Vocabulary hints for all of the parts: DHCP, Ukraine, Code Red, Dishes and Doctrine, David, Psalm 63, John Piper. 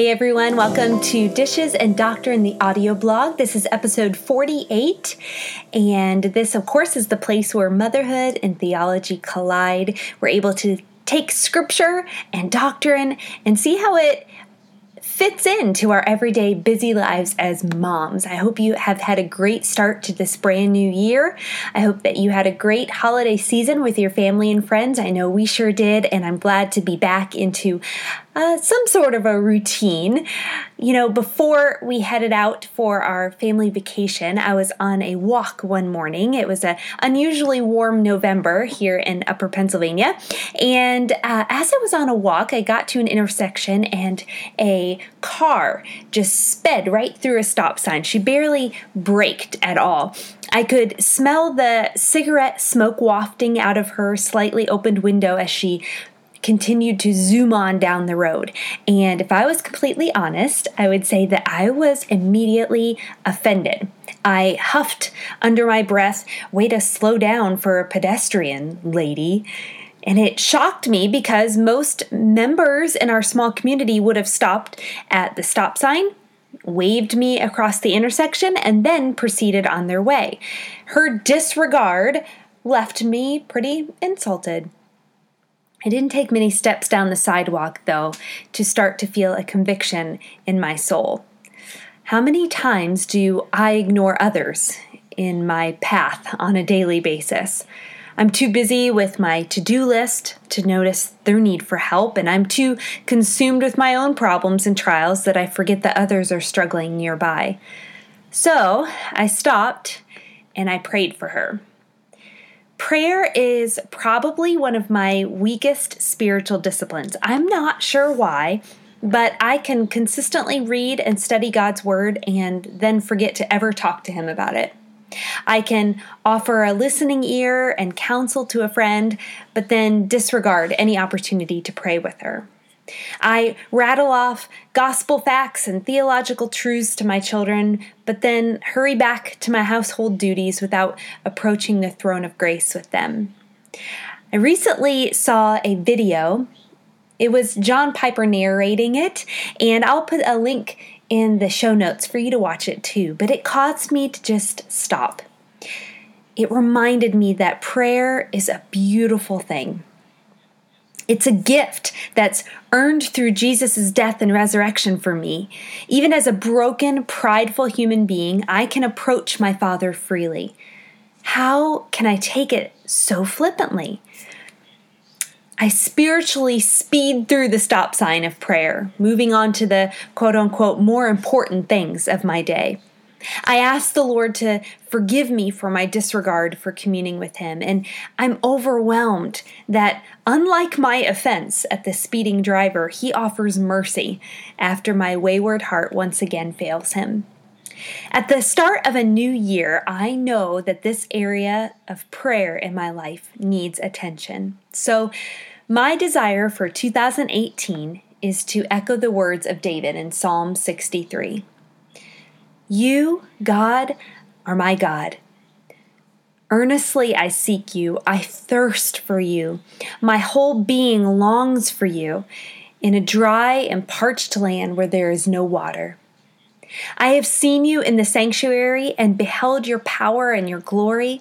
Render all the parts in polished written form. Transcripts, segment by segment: Hey everyone, welcome to Dishes and Doctrine, the audio blog. This is episode 48, and this, of course, is the place where motherhood and theology collide. We're able to take scripture and doctrine and see how it fits into our everyday busy lives as moms. I hope you have had a great start to this brand new year. I hope that you had a great holiday season with your family and friends. I know we sure did, and I'm glad to be back into some sort of a routine. You know, before we headed out for our family vacation, I was on a walk one morning. It was an unusually warm November here in Upper Pennsylvania. And as I was on a walk, I got to an intersection and a car just sped right through a stop sign. She barely braked at all. I could smell the cigarette smoke wafting out of her slightly opened window as she continued to zoom on down the road. And if I was completely honest, I would say that I was immediately offended. I huffed under my breath, "Way to slow down for a pedestrian, lady." And it shocked me because most members in our small community would have stopped at the stop sign, waved me across the intersection, and then proceeded on their way. Her disregard left me pretty insulted. I didn't take many steps down the sidewalk, though, to start to feel a conviction in my soul. How many times do I ignore others in my path on a daily basis? I'm too busy with my to-do list to notice their need for help, and I'm too consumed with my own problems and trials that I forget that others are struggling nearby. So I stopped and I prayed for her. Prayer is probably one of my weakest spiritual disciplines. I'm not sure why, but I can consistently read and study God's Word and then forget to ever talk to Him about it. I can offer a listening ear and counsel to a friend, but then disregard any opportunity to pray with her. I rattle off gospel facts and theological truths to my children, but then hurry back to my household duties without approaching the throne of grace with them. I recently saw a video. It was John Piper narrating it, and I'll put a link in the show notes for you to watch it too, but it caused me to just stop. It reminded me that prayer is a beautiful thing. It's a gift that's earned through Jesus' death and resurrection for me. Even as a broken, prideful human being, I can approach my Father freely. How can I take it so flippantly? I spiritually speed through the stop sign of prayer, moving on to the quote-unquote more important things of my day. I ask the Lord to forgive me for my disregard for communing with Him, and I'm overwhelmed that, unlike my offense at the speeding driver, He offers mercy after my wayward heart once again fails Him. At the start of a new year, I know that this area of prayer in my life needs attention. So my desire for 2018 is to echo the words of David in Psalm 63. "You, God, are my God. Earnestly I seek you. I thirst for you. My whole being longs for you in a dry and parched land where there is no water. I have seen you in the sanctuary and beheld your power and your glory.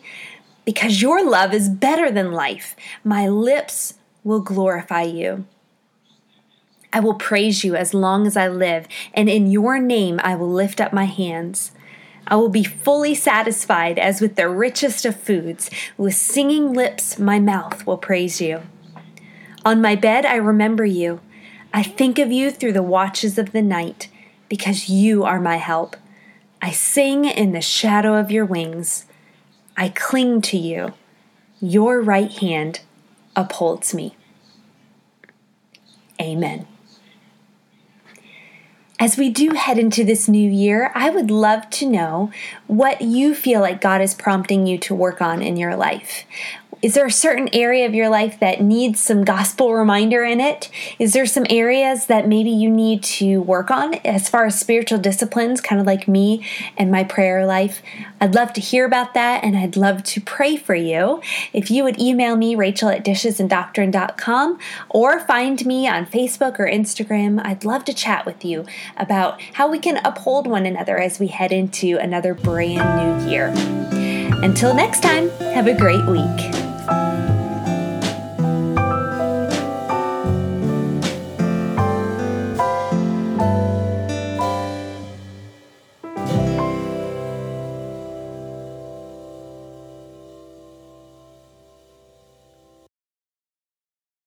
Because your love is better than life, my lips will glorify you. I will praise you as long as I live, and in your name I will lift up my hands. I will be fully satisfied as with the richest of foods. With singing lips, my mouth will praise you. On my bed, I remember you. I think of you through the watches of the night, because you are my help. I sing in the shadow of your wings. I cling to you. Your right hand upholds me." Amen. As we do head into this new year, I would love to know what you feel like God is prompting you to work on in your life. Is there a certain area of your life that needs some gospel reminder in it? Is there some areas that maybe you need to work on as far as spiritual disciplines, kind of like me and my prayer life? I'd love to hear about that, and I'd love to pray for you. If you would email me, rachel@dishesandoctrine.com, or find me on Facebook or Instagram, I'd love to chat with you about how we can uphold one another as we head into another brand new year. Until next time, have a great week.